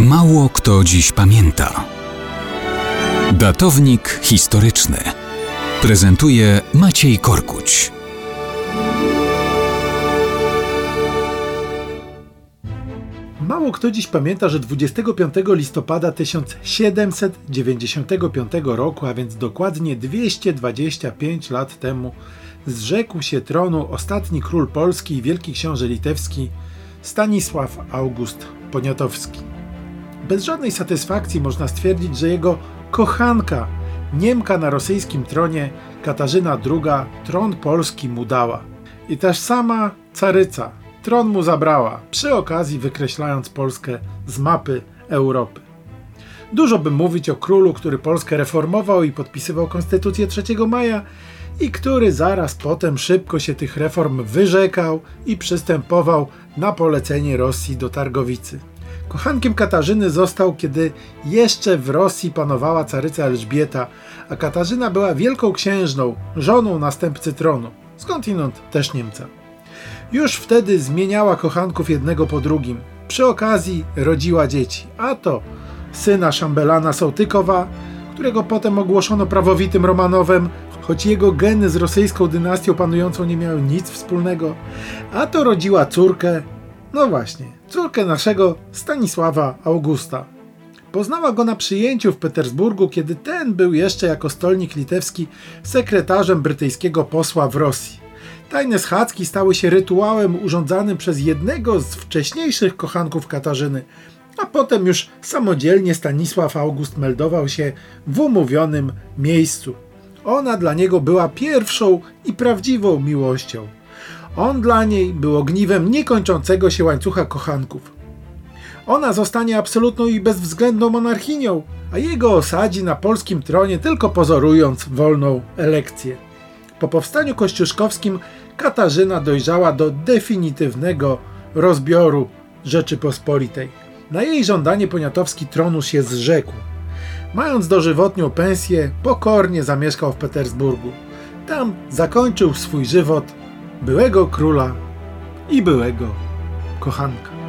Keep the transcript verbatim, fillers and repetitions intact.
Mało kto dziś pamięta. Datownik historyczny prezentuje Maciej Korkuć. Mało kto dziś pamięta, że dwudziestego piątego listopada tysiąc siedemset dziewięćdziesiątego piątego roku, a więc dokładnie dwieście dwadzieścia pięć lat temu, zrzekł się tronu ostatni król Polski i wielki książę litewski Stanisław August Poniatowski. Bez żadnej satysfakcji można stwierdzić, że jego kochanka, Niemka na rosyjskim tronie, Katarzyna druga, tron Polski mu dała. I też sama caryca tron mu zabrała, przy okazji wykreślając Polskę z mapy Europy. Dużo by mówić o królu, który Polskę reformował i podpisywał Konstytucję trzeciego maja i który zaraz potem szybko się tych reform wyrzekał i przystępował na polecenie Rosji do Targowicy. Kochankiem Katarzyny został, kiedy jeszcze w Rosji panowała caryca Elżbieta, a Katarzyna była wielką księżną, żoną następcy tronu, skądinąd też Niemca. Już wtedy zmieniała kochanków jednego po drugim. Przy okazji rodziła dzieci, a to syna szambelana Sołtykowa, którego potem ogłoszono prawowitym Romanowem, choć jego geny z rosyjską dynastią panującą nie miały nic wspólnego, a to rodziła córkę, no właśnie, córkę naszego Stanisława Augusta. Poznała go na przyjęciu w Petersburgu, kiedy ten był jeszcze jako stolnik litewski sekretarzem brytyjskiego posła w Rosji. Tajne schadzki stały się rytuałem urządzanym przez jednego z wcześniejszych kochanków Katarzyny, a potem już samodzielnie Stanisław August meldował się w umówionym miejscu. Ona dla niego była pierwszą i prawdziwą miłością. On dla niej był ogniwem niekończącego się łańcucha kochanków. Ona zostanie absolutną i bezwzględną monarchinią, a jego osadzi na polskim tronie, tylko pozorując wolną elekcję. Po powstaniu kościuszkowskim Katarzyna dojrzała do definitywnego rozbioru Rzeczypospolitej. Na jej żądanie Poniatowski tronu się zrzekł. Mając dożywotnią pensję, pokornie zamieszkał w Petersburgu. Tam zakończył swój żywot byłego króla i byłego kochanka.